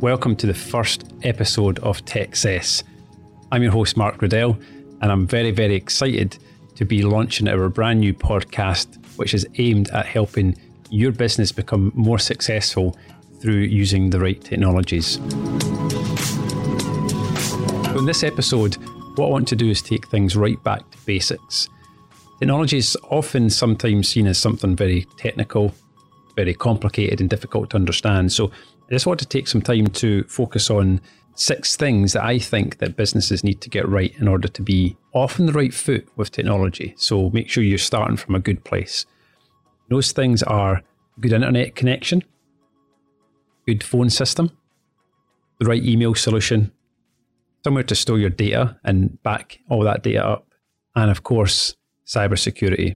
Welcome to the first episode of Techcess. I'm your host, Mark Riddell, and I'm very, very excited to be launching our brand new podcast, which is aimed at helping your business become more successful through using the right technologies. In this episode, what I want to do is take things right back to basics. Technology is often sometimes seen as something very technical, very complicated and difficult to understand. So I just want to take some time to focus on 6 things that I think that businesses need to get right in order to be off on the right foot with technology. So make sure you're starting from a good place. Those things are good internet connection, good phone system, the right email solution, somewhere to store your data and back all that data up, and of course, cybersecurity.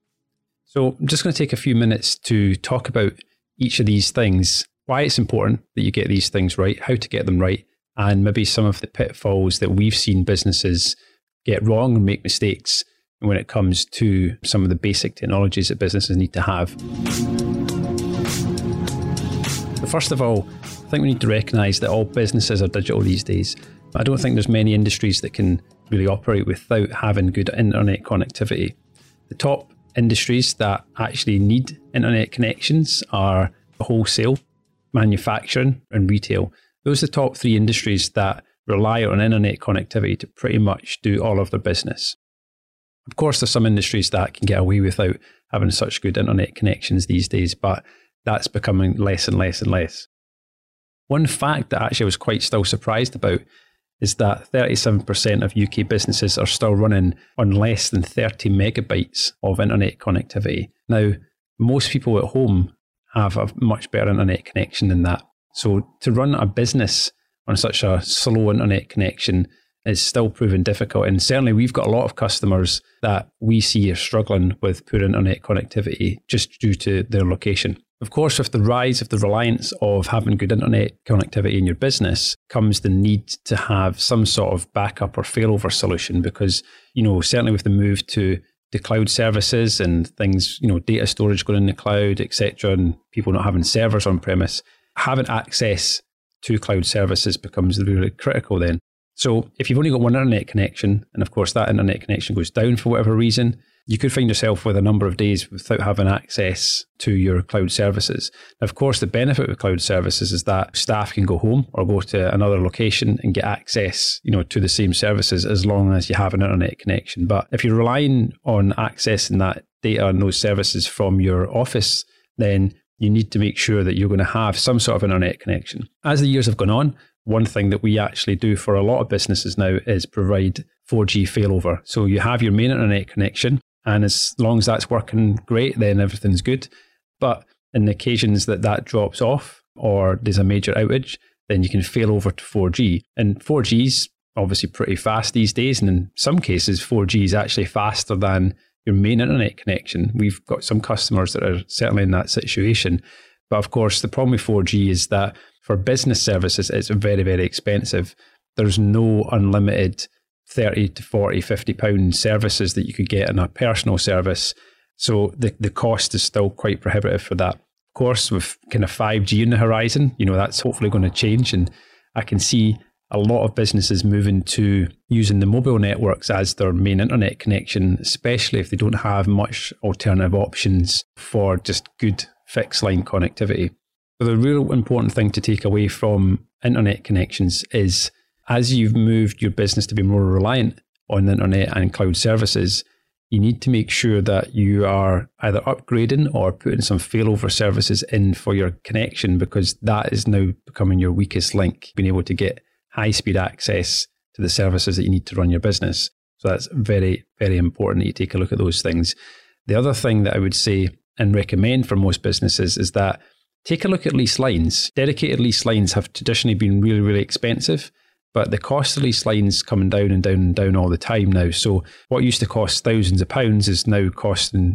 So I'm just going to take a few minutes to talk about each of these things, why it's important that you get these things right, how to get them right, and maybe some of the pitfalls that we've seen businesses get wrong and make mistakes when it comes to some of the basic technologies that businesses need to have. But first of all, I think we need to recognise that all businesses are digital these days. I don't think there's many industries that can really operate without having good internet connectivity. The top industries that actually need internet connections are wholesale, manufacturing and retail. Those are the top 3 industries that rely on internet connectivity to pretty much do all of their business. Of course, there's some industries that can get away without having such good internet connections these days, but that's becoming less and less and less. One fact that actually I was quite still surprised about is that 37% of UK businesses are still running on less than 30 megabytes of internet connectivity. Now, most people at home have a much better internet connection than that. So to run a business on such a slow internet connection is still proving difficult. And certainly we've got a lot of customers that we see are struggling with poor internet connectivity just due to their location. Of course, with the rise of the reliance of having good internet connectivity in your business comes the need to have some sort of backup or failover solution because, certainly with the move to the cloud services and things, data storage going in the cloud, etc., and people not having servers on premise, having access to cloud services becomes really critical then. So if you've only got one internet connection, and of course that internet connection goes down for whatever reason, you could find yourself with a number of days without having access to your cloud services. Now, of course, the benefit of cloud services is that staff can go home or go to another location and get access, to the same services as long as you have an internet connection. But if you're relying on accessing that data and those services from your office, then you need to make sure that you're going to have some sort of internet connection. As the years have gone on, one thing that we actually do for a lot of businesses now is provide 4G failover. So you have your main internet connection, and as long as that's working great, then everything's good. But in the occasions that that drops off or there's a major outage, then you can fail over to 4G. And 4G is obviously pretty fast these days. And in some cases, 4G is actually faster than your main internet connection. We've got some customers that are certainly in that situation. But of course, the problem with 4G is that for business services, it's very, very expensive. There's no unlimited £30 to £40, £50 services that you could get in a personal service. So the cost is still quite prohibitive for that. Of course, with kind of 5G in the horizon, that's hopefully going to change. And I can see a lot of businesses moving to using the mobile networks as their main internet connection, especially if they don't have much alternative options for just good fixed line connectivity. So the real important thing to take away from internet connections is as you've moved your business to be more reliant on the internet and cloud services, you need to make sure that you are either upgrading or putting some failover services in for your connection because that is now becoming your weakest link, being able to get high-speed access to the services that you need to run your business. So that's very, very important that you take a look at those things. The other thing that I would say and recommend for most businesses is that take a look at lease lines. Dedicated lease lines have traditionally been really, really expensive. But the cost of lease lines coming down and down and down all the time now. So what used to cost thousands of pounds is now costing,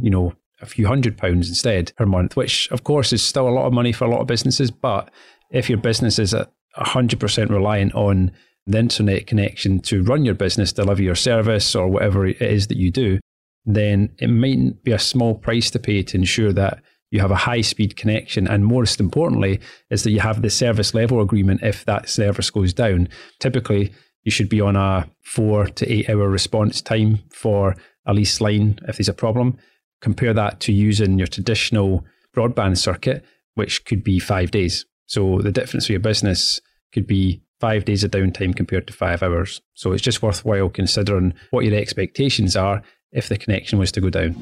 a few £100s instead per month, which of course is still a lot of money for a lot of businesses. But if your business is 100% reliant on the internet connection to run your business, deliver your service or whatever it is that you do, then it might be a small price to pay to ensure that you have a high-speed connection, and most importantly is that you have the service level agreement. If that service goes down, typically you should be on a 4 to 8 hour response time for a leased line if there's a problem. Compare that to using your traditional broadband circuit, which could be 5 days. So the difference for your business could be 5 days of downtime compared to 5 hours. So it's just worthwhile considering what your expectations are if the connection was to go down.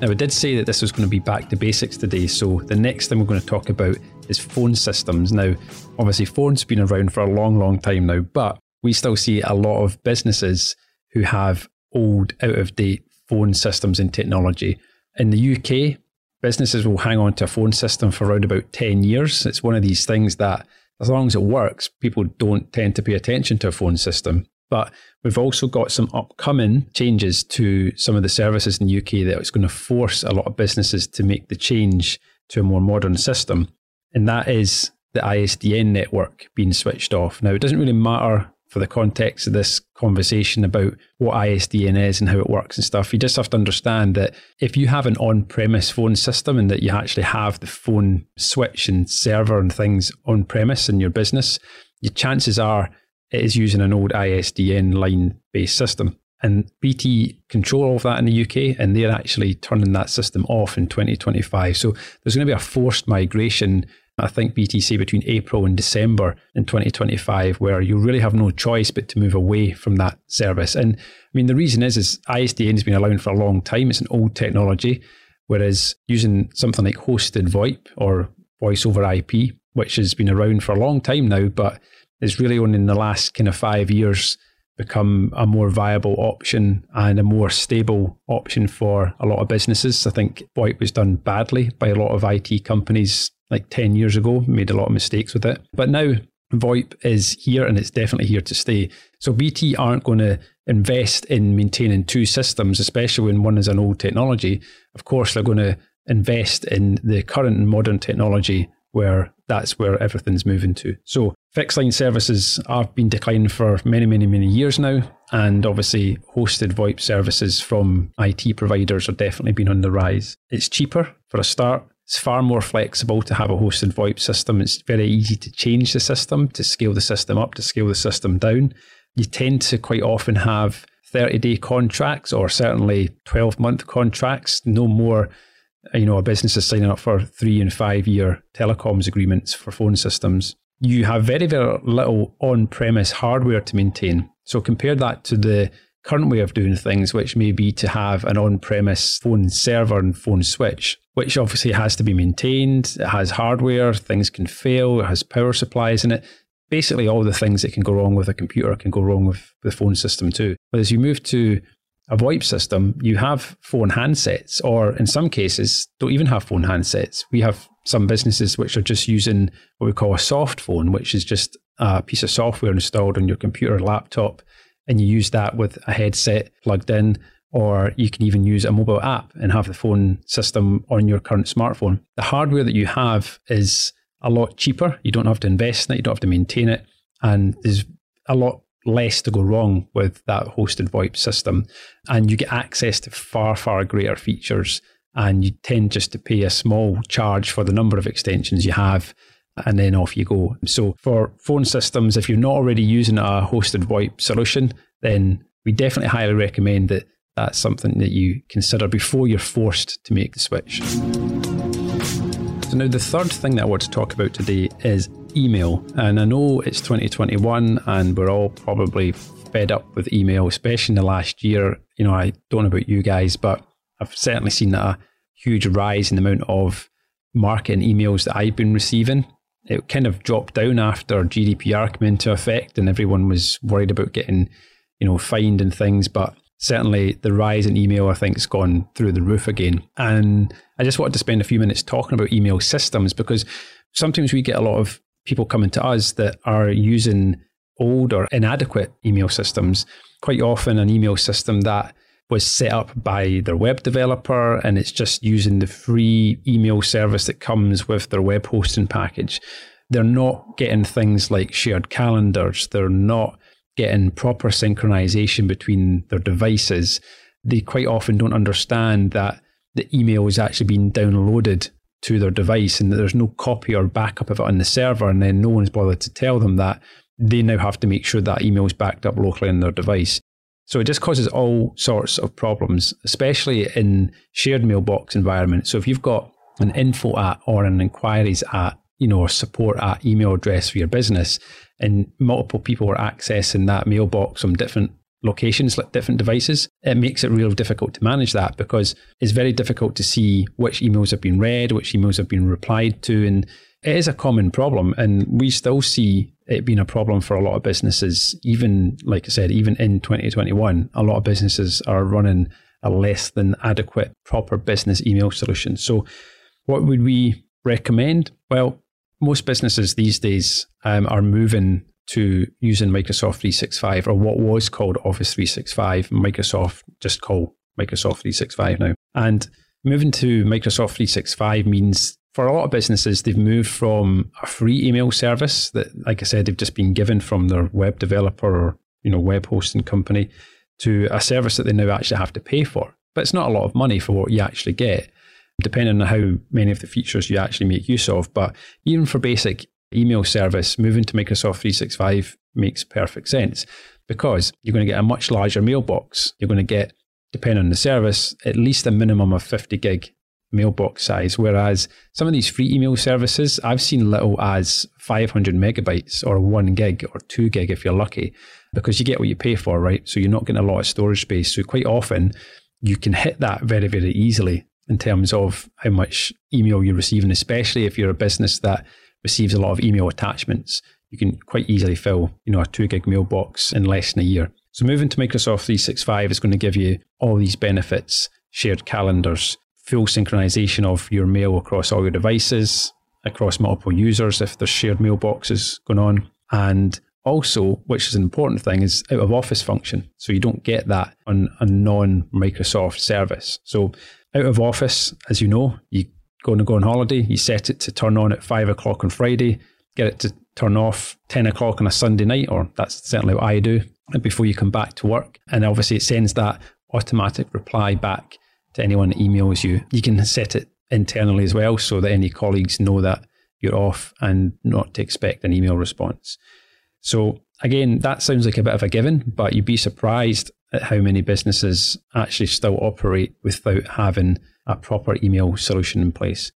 Now, I did say that this was going to be back to basics today, so the next thing we're going to talk about is phone systems. Now, obviously phones have been around for a long, long time now, but we still see a lot of businesses who have old, out-of-date phone systems and technology. In the UK, businesses will hang on to a phone system for around about 10 years. It's one of these things that, as long as it works, people don't tend to pay attention to a phone system. But we've also got some upcoming changes to some of the services in the UK that is going to force a lot of businesses to make the change to a more modern system. And that is the ISDN network being switched off. Now, it doesn't really matter for the context of this conversation about what ISDN is and how it works and stuff. You just have to understand that if you have an on-premise phone system and that you actually have the phone switch and server and things on-premise in your business, your chances are it is using an old ISDN line-based system. And BT control all of that in the UK, and they're actually turning that system off in 2025. So there's going to be a forced migration, I think BT say between April and December in 2025, where you really have no choice but to move away from that service. And I mean, the reason is ISDN has been around for a long time. It's an old technology, whereas using something like hosted VoIP or voice over IP, which has been around for a long time now, but it's really only in the last kind of 5 years become a more viable option and a more stable option for a lot of businesses. I think VoIP was done badly by a lot of IT companies like 10 years ago, made a lot of mistakes with it. But now VoIP is here, and it's definitely here to stay. So BT aren't going to invest in maintaining two systems, especially when one is an old technology. Of course, they're going to invest in the current and modern technology, where that's where everything's moving to. So fixed line services have been declining for many, many, many years now. And obviously hosted VoIP services from IT providers are definitely been on the rise. It's cheaper for a start. It's far more flexible to have a hosted VoIP system. It's very easy to change the system, to scale the system up, to scale the system down. You tend to quite often have 30-day contracts, or certainly 12-month contracts, no more. You know, a business is signing up for 3 and 5 year telecoms agreements for phone systems. You have very, very little on-premise hardware to maintain. So compare that to the current way of doing things, which may be to have an on-premise phone server and phone switch, which obviously has to be maintained. It has hardware, things can fail, it has power supplies in it. Basically all the things that can go wrong with a computer can go wrong with the phone system too. But as you move to a VoIP system, you have phone handsets, or in some cases, don't even have phone handsets. We have some businesses which are just using what we call a soft phone, which is just a piece of software installed on your computer or laptop, and you use that with a headset plugged in, or you can even use a mobile app and have the phone system on your current smartphone. The hardware that you have is a lot cheaper. You don't have to invest in it, you don't have to maintain it, and there's a lot less to go wrong with that hosted VoIP system, and you get access to far, far greater features, and you tend just to pay a small charge for the number of extensions you have, and then off you go. So for phone systems, if you're not already using a hosted VoIP solution, then we definitely highly recommend that that's something that you consider before you're forced to make the switch. So now the third thing that I want to talk about today is email. And I know it's 2021 and we're all probably fed up with email, especially in the last year. You know, I don't know about you guys, but I've certainly seen a huge rise in the amount of marketing emails that I've been receiving. It kind of dropped down after GDPR came into effect and everyone was worried about getting, you know, fined and things, but certainly the rise in email, I think, has gone through the roof again. And I just wanted to spend a few minutes talking about email systems, because sometimes we get a lot of people coming to us that are using old or inadequate email systems. Quite often an email system that was set up by their web developer, and it's just using the free email service that comes with their web hosting package. They're not getting things like shared calendars. They're not getting proper synchronization between their devices. They quite often don't understand that the email is actually being downloaded to their device and that there's no copy or backup of it on the server, and then no one's bothered to tell them that, they now have to make sure that email is backed up locally on their device. So it just causes all sorts of problems, especially in shared mailbox environments. So if you've got an info at or an inquiries at, you know, or support at email address for your business, and multiple people are accessing that mailbox from different locations, like different devices, it makes it really difficult to manage that, because it's very difficult to see which emails have been read, which emails have been replied to. And it is a common problem, and we still see it being a problem for a lot of businesses. Even, like I said, even in 2021, a lot of businesses are running a less than adequate proper business email solution. So what would we recommend? Well, most businesses these days are moving to using Microsoft 365, or what was called Office 365. Microsoft just call Microsoft 365 now. And moving to Microsoft 365 means for a lot of businesses, they've moved from a free email service that, like I said, they've just been given from their web developer or, you know, web hosting company, to a service that they now actually have to pay for. But it's not a lot of money for what you actually get, depending on how many of the features you actually make use of. But even for basic email service, moving to Microsoft 365 makes perfect sense, because you're going to get a much larger mailbox. You're going to get, depending on the service, at least a minimum of 50 gig mailbox size, whereas some of these free email services, I've seen little as 500 megabytes or 1 gig or 2 gig if you're lucky, because you get what you pay for, right? So you're not getting a lot of storage space. So quite often you can hit that very, very easily in terms of how much email you're receiving, especially if you're a business that receives a lot of email attachments. You can quite easily fill, you know, a 2 gig mailbox in less than a year. So moving to Microsoft 365 is going to give you all these benefits: shared calendars, full synchronization of your mail across all your devices, across multiple users if there's shared mailboxes going on. And also, which is an important thing, is out of office function. So you don't get that on a non-Microsoft service. So out of office, as you know, you're going to go on holiday, you set it to turn on at 5 o'clock on Friday, get it to turn off 10 o'clock on a Sunday night, or that's certainly what I do, and before you come back to work. And obviously it sends that automatic reply back to anyone that emails you. You can set it internally as well, so that any colleagues know that you're off and not to expect an email response. So again, that sounds like a bit of a given, but you'd be surprised at how many businesses actually still operate without having a proper email solution in place.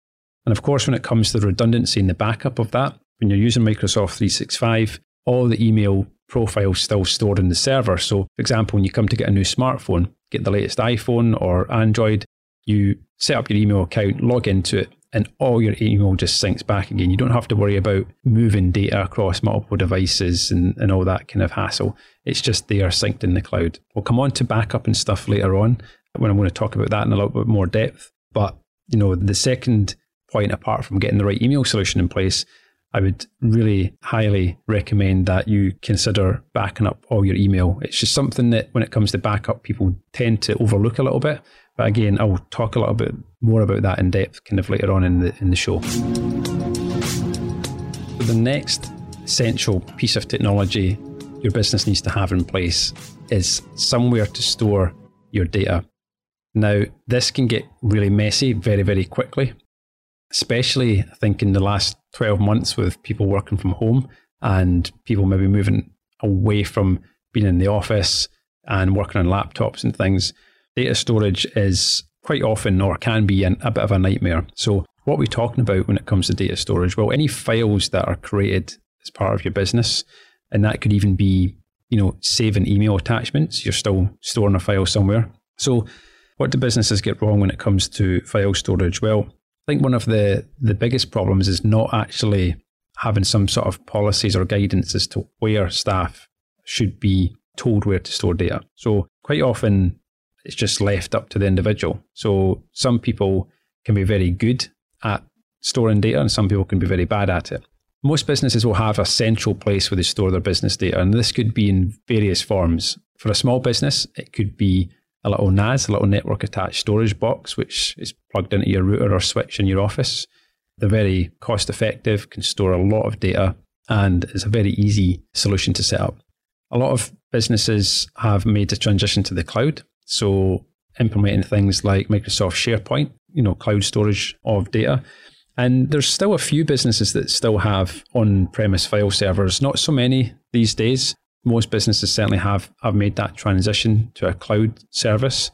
And of course, when it comes to the redundancy and the backup of that, when you're using Microsoft 365, all the email profiles still stored in the server. So for example, when you come to get a new smartphone, get the latest iPhone or Android, you set up your email account, log into it, and all your email just syncs back again. You don't have to worry about moving data across multiple devices and all that kind of hassle. It's just they are synced in the cloud. We'll come on to backup and stuff later on, when I'm going to talk about that in a little bit more depth. But, you know, the second point, apart from getting the right email solution in place, I would really highly recommend that you consider backing up all your email. It's just something that when it comes to backup, people tend to overlook a little bit. But again, I'll talk a little bit more about that in depth kind of later on in the show. The next essential piece of technology your business needs to have in place is somewhere to store your data. Now, this can get really messy very, very quickly, especially I think in the last 12 months with people working from home and people maybe moving away from being in the office and working on laptops and things. Data storage is quite often, or can be, a bit of a nightmare. So what are we talking about when it comes to data storage? Well, any files that are created as part of your business, and that could even be, you know, saving email attachments, you're still storing a file somewhere. So what do businesses get wrong when it comes to file storage? Well, I think one of the biggest problems is not actually having some sort of policies or guidance as to where staff should be told where to store data. So quite often it's just left up to the individual. So some people can be very good at storing data and some people can be very bad at it. Most businesses will have a central place where they store their business data, and this could be in various forms. For a small business, it could be a little NAS, a little network attached storage box, which is plugged into your router or switch in your office. They're very cost effective, can store a lot of data, and it's a very easy solution to set up. A lot of businesses have made a transition to the cloud. So implementing things like Microsoft SharePoint, cloud storage of data. And there's still a few businesses that still have on-premise file servers. Not so many these days. Most businesses certainly have made that transition to a cloud service.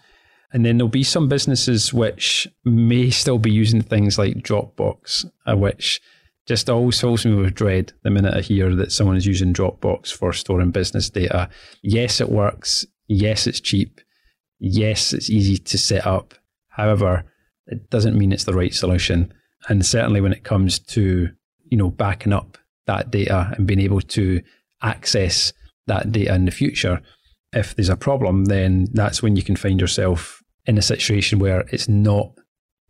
And then there'll be some businesses which may still be using things like Dropbox, which just always fills me with dread the minute I hear that someone is using Dropbox for storing business data. Yes, it works. Yes, it's cheap. Yes, it's easy to set up. However, it doesn't mean it's the right solution. And certainly when it comes to, backing up that data and being able to access that data in the future, if there's a problem, then that's when you can find yourself in a situation where it's not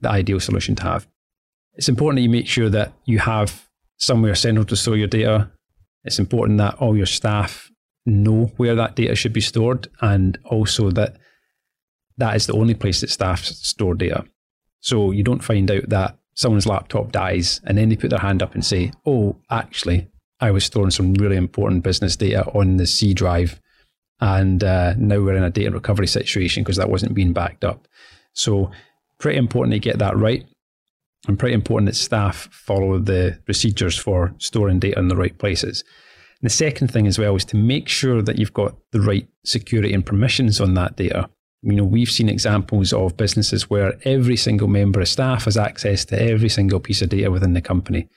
the ideal solution to have. It's important that you make sure that you have somewhere central to store your data. It's important that all your staff know where that data should be stored, and also that that is the only place that staff store data. So you don't find out that someone's laptop dies and then they put their hand up and say, oh, actually, I was storing some really important business data on the C drive, and now we're in a data recovery situation because that wasn't being backed up. So pretty important to get that right, and pretty important that staff follow the procedures for storing data in the right places. And the second thing as well is to make sure that you've got the right security and permissions on that data. We've seen examples of businesses where every single member of staff has access to every single piece of data within the company.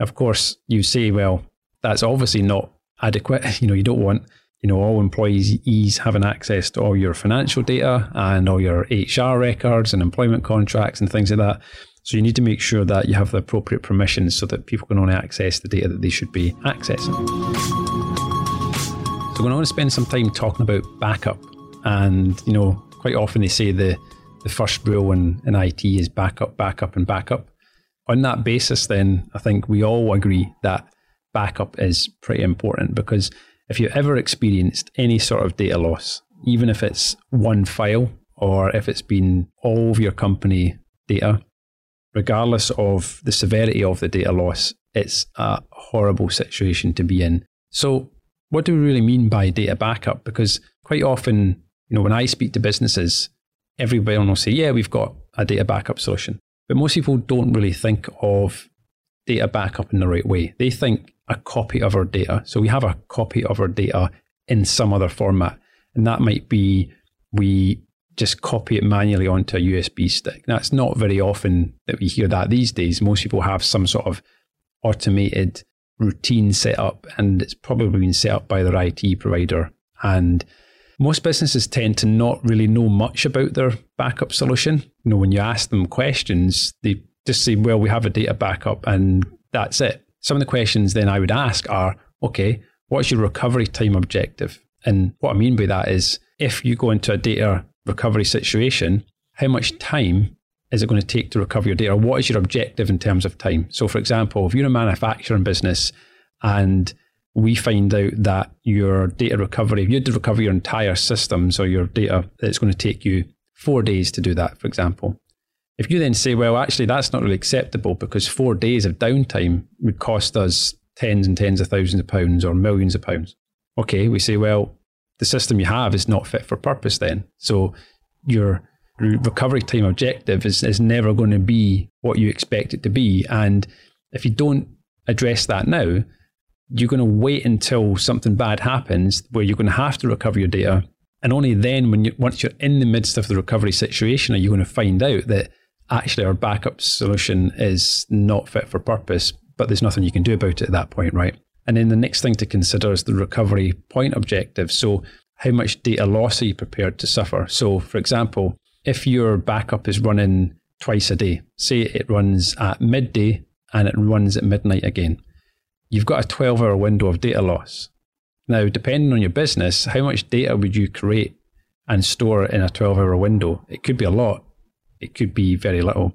Of course, you say, well, that's obviously not adequate. You don't want, all employees having access to all your financial data and all your HR records and employment contracts and things like that. So you need to make sure that you have the appropriate permissions so that people can only access the data that they should be accessing. So we're going to spend some time talking about backup. And, quite often they say the first rule in IT is backup, backup, and backup. On that basis, then, I think we all agree that backup is pretty important, because if you ever experienced any sort of data loss, even if it's one file or if it's been all of your company data, regardless of the severity of the data loss, it's a horrible situation to be in. So what do we really mean by data backup? Because quite often, when I speak to businesses, everybody will say, yeah, we've got a data backup solution. But most people don't really think of data backup in the right way. They think a copy of our data. So we have a copy of our data in some other format. And that might be we just copy it manually onto a USB stick. Now, it's not very often that we hear that these days. Most people have some sort of automated routine set up, and it's probably been set up by their IT provider. And most businesses tend to not really know much about their backup solution. When you ask them questions, they just say, well, we have a data backup and that's it. Some of the questions then I would ask are, okay, what's your recovery time objective? And what I mean by that is, if you go into a data recovery situation, how much time is it going to take to recover your data? What is your objective in terms of time? So for example, if you're a manufacturing business and we find out that your data recovery, if you had to recover your entire systems or your data, it's going to take you 4 days to do that, for example. If you then say, well, actually, that's not really acceptable because 4 days of downtime would cost us tens and tens of thousands of pounds or millions of pounds. Okay, we say, well, the system you have is not fit for purpose then. So your recovery time objective is never going to be what you expect it to be. And if you don't address that now, you're going to wait until something bad happens where you're going to have to recover your data. And only then, once you're in the midst of the recovery situation, are you going to find out that actually our backup solution is not fit for purpose, but there's nothing you can do about it at that point, right? And then the next thing to consider is the recovery point objective. So how much data loss are you prepared to suffer? So for example, if your backup is running twice a day, say it runs at midday and it runs at midnight again, you've got a 12-hour window of data loss. Now, depending on your business, how much data would you create and store in a 12-hour window? It could be a lot. It could be very little.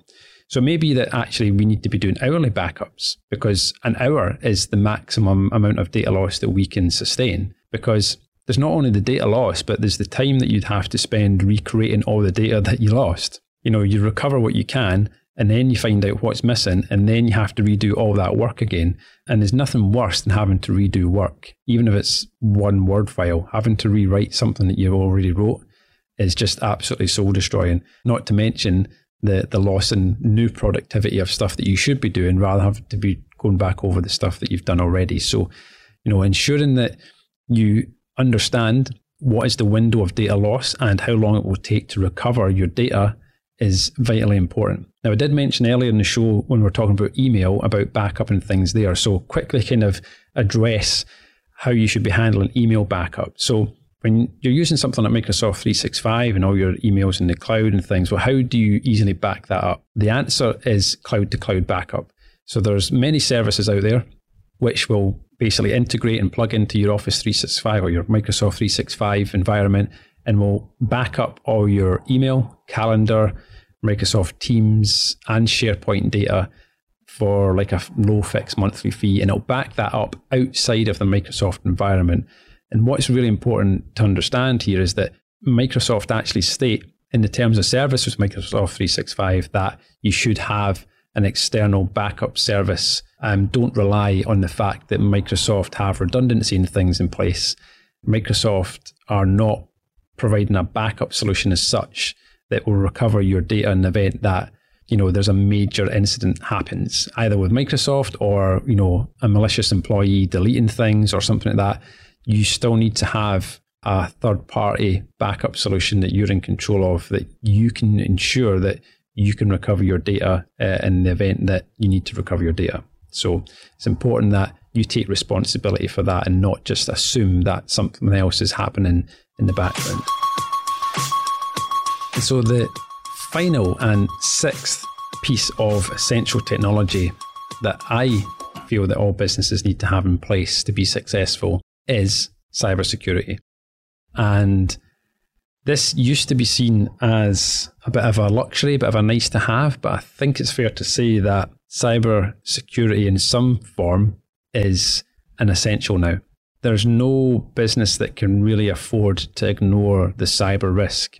So maybe that actually we need to be doing hourly backups, because an hour is the maximum amount of data loss that we can sustain, because there's not only the data loss, but there's the time that you'd have to spend recreating all the data that you lost. You recover what you can, and then you find out what's missing, and then you have to redo all that work again. And there's nothing worse than having to redo work, even if it's one Word file, having to rewrite something that you already wrote is just absolutely soul destroying, not to mention the loss in new productivity of stuff that you should be doing rather than have to be going back over the stuff that you've done already. So, you know, ensuring that you understand what is the window of data loss and how long it will take to recover your data is vitally important. Now, I did mention earlier in the show when we were talking about email about backup and things there. So quickly kind of address how you should be handling email backup. So when you're using something like Microsoft 365 and all your emails in the cloud and things, well, how do you easily back that up? The answer is cloud to cloud backup. So there's many services out there which will basically integrate and plug into your Office 365 or your Microsoft 365 environment and will back up all your email, calendar, Microsoft Teams and SharePoint data for like a low fixed monthly fee, and it'll back that up outside of the Microsoft environment. And what's really important to understand here is that Microsoft actually state in the terms of service with Microsoft 365 that you should have an external backup service and don't rely on the fact that Microsoft have redundancy and things in place. Microsoft are not providing a backup solution as such that will recover your data in the event that, you know, there's a major incident happens either with Microsoft or, you know, a malicious employee deleting things or something like that. You still need to have a third party backup solution that you're in control of, that you can ensure that you can recover your data in the event that you need to recover your data. So it's important that you take responsibility for that and not just assume that something else is happening in the background. And so the final and sixth piece of essential technology that I feel that all businesses need to have in place to be successful is cybersecurity. And this used to be seen as a bit of a luxury, a bit of a nice to have, but I think it's fair to say that cyber security in some form is an essential now. There's no business that can really afford to ignore the cyber risk.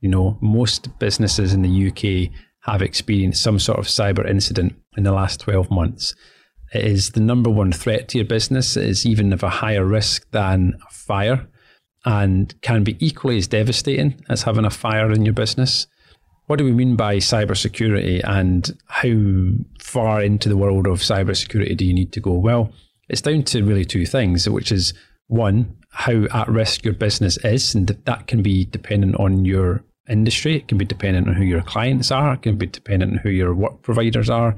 You know, most businesses in the UK have experienced some sort of cyber incident in the last 12 months. It is the number one threat to your business. It is even of a higher risk than a fire, and can be equally as devastating as having a fire in your business. What do we mean by cybersecurity, and how far into the world of cybersecurity do you need to go? Well, it's down to really two things, which is one, how at risk your business is, and that can be dependent on your industry. It can be dependent on who your clients are. It can be dependent on who your work providers are.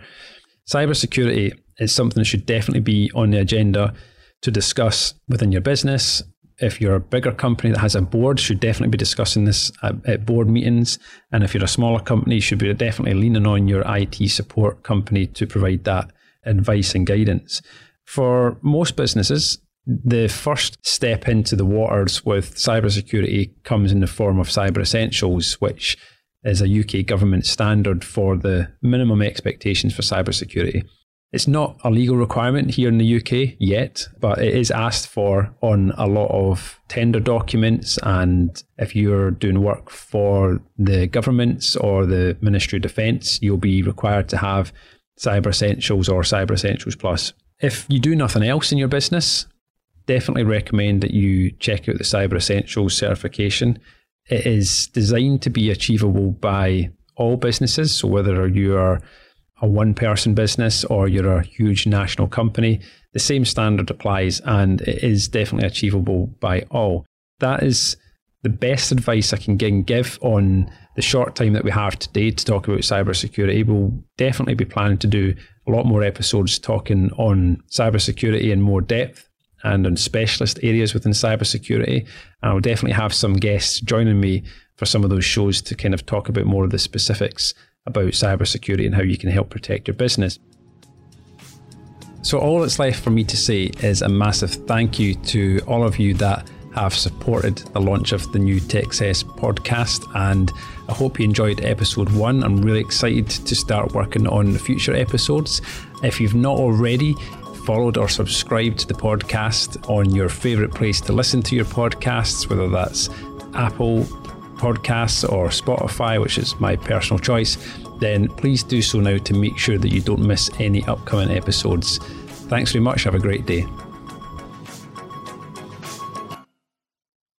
Cybersecurity is something that should definitely be on the agenda to discuss within your business. If you're a bigger company that has a board, should definitely be discussing this at board meetings. And if you're a smaller company, you should be definitely leaning on your IT support company to provide that advice and guidance. For most businesses, the first step into the waters with cybersecurity comes in the form of Cyber Essentials, which is a UK government standard for the minimum expectations for cybersecurity. It's not a legal requirement here in the UK yet, but it is asked for on a lot of tender documents. And if you're doing work for the governments or the Ministry of Defence, you'll be required to have Cyber Essentials or Cyber Essentials Plus. If you do nothing else in your business, definitely recommend that you check out the Cyber Essentials certification. It is designed to be achievable by all businesses. So whether you are a one-person business or you're a huge national company, the same standard applies, and it is definitely achievable by all. That is the best advice I can give on the short time that we have today to talk about cybersecurity. We'll definitely be planning to do a lot more episodes talking on cybersecurity in more depth and on specialist areas within cybersecurity. And I'll definitely have some guests joining me for some of those shows to kind of talk about more of the specifics about cybersecurity and how you can help protect your business. So all that's left for me to say is a massive thank you to all of you that have supported the launch of the new Techcess podcast, and I hope you enjoyed episode 1. I'm really excited to start working on future episodes. If you've not already followed or subscribed to the podcast on your favourite place to listen to your podcasts, whether that's Apple Podcasts or Spotify, which is my personal choice, then please do so now to make sure that you don't miss any upcoming episodes. Thanks very much. Have a great day.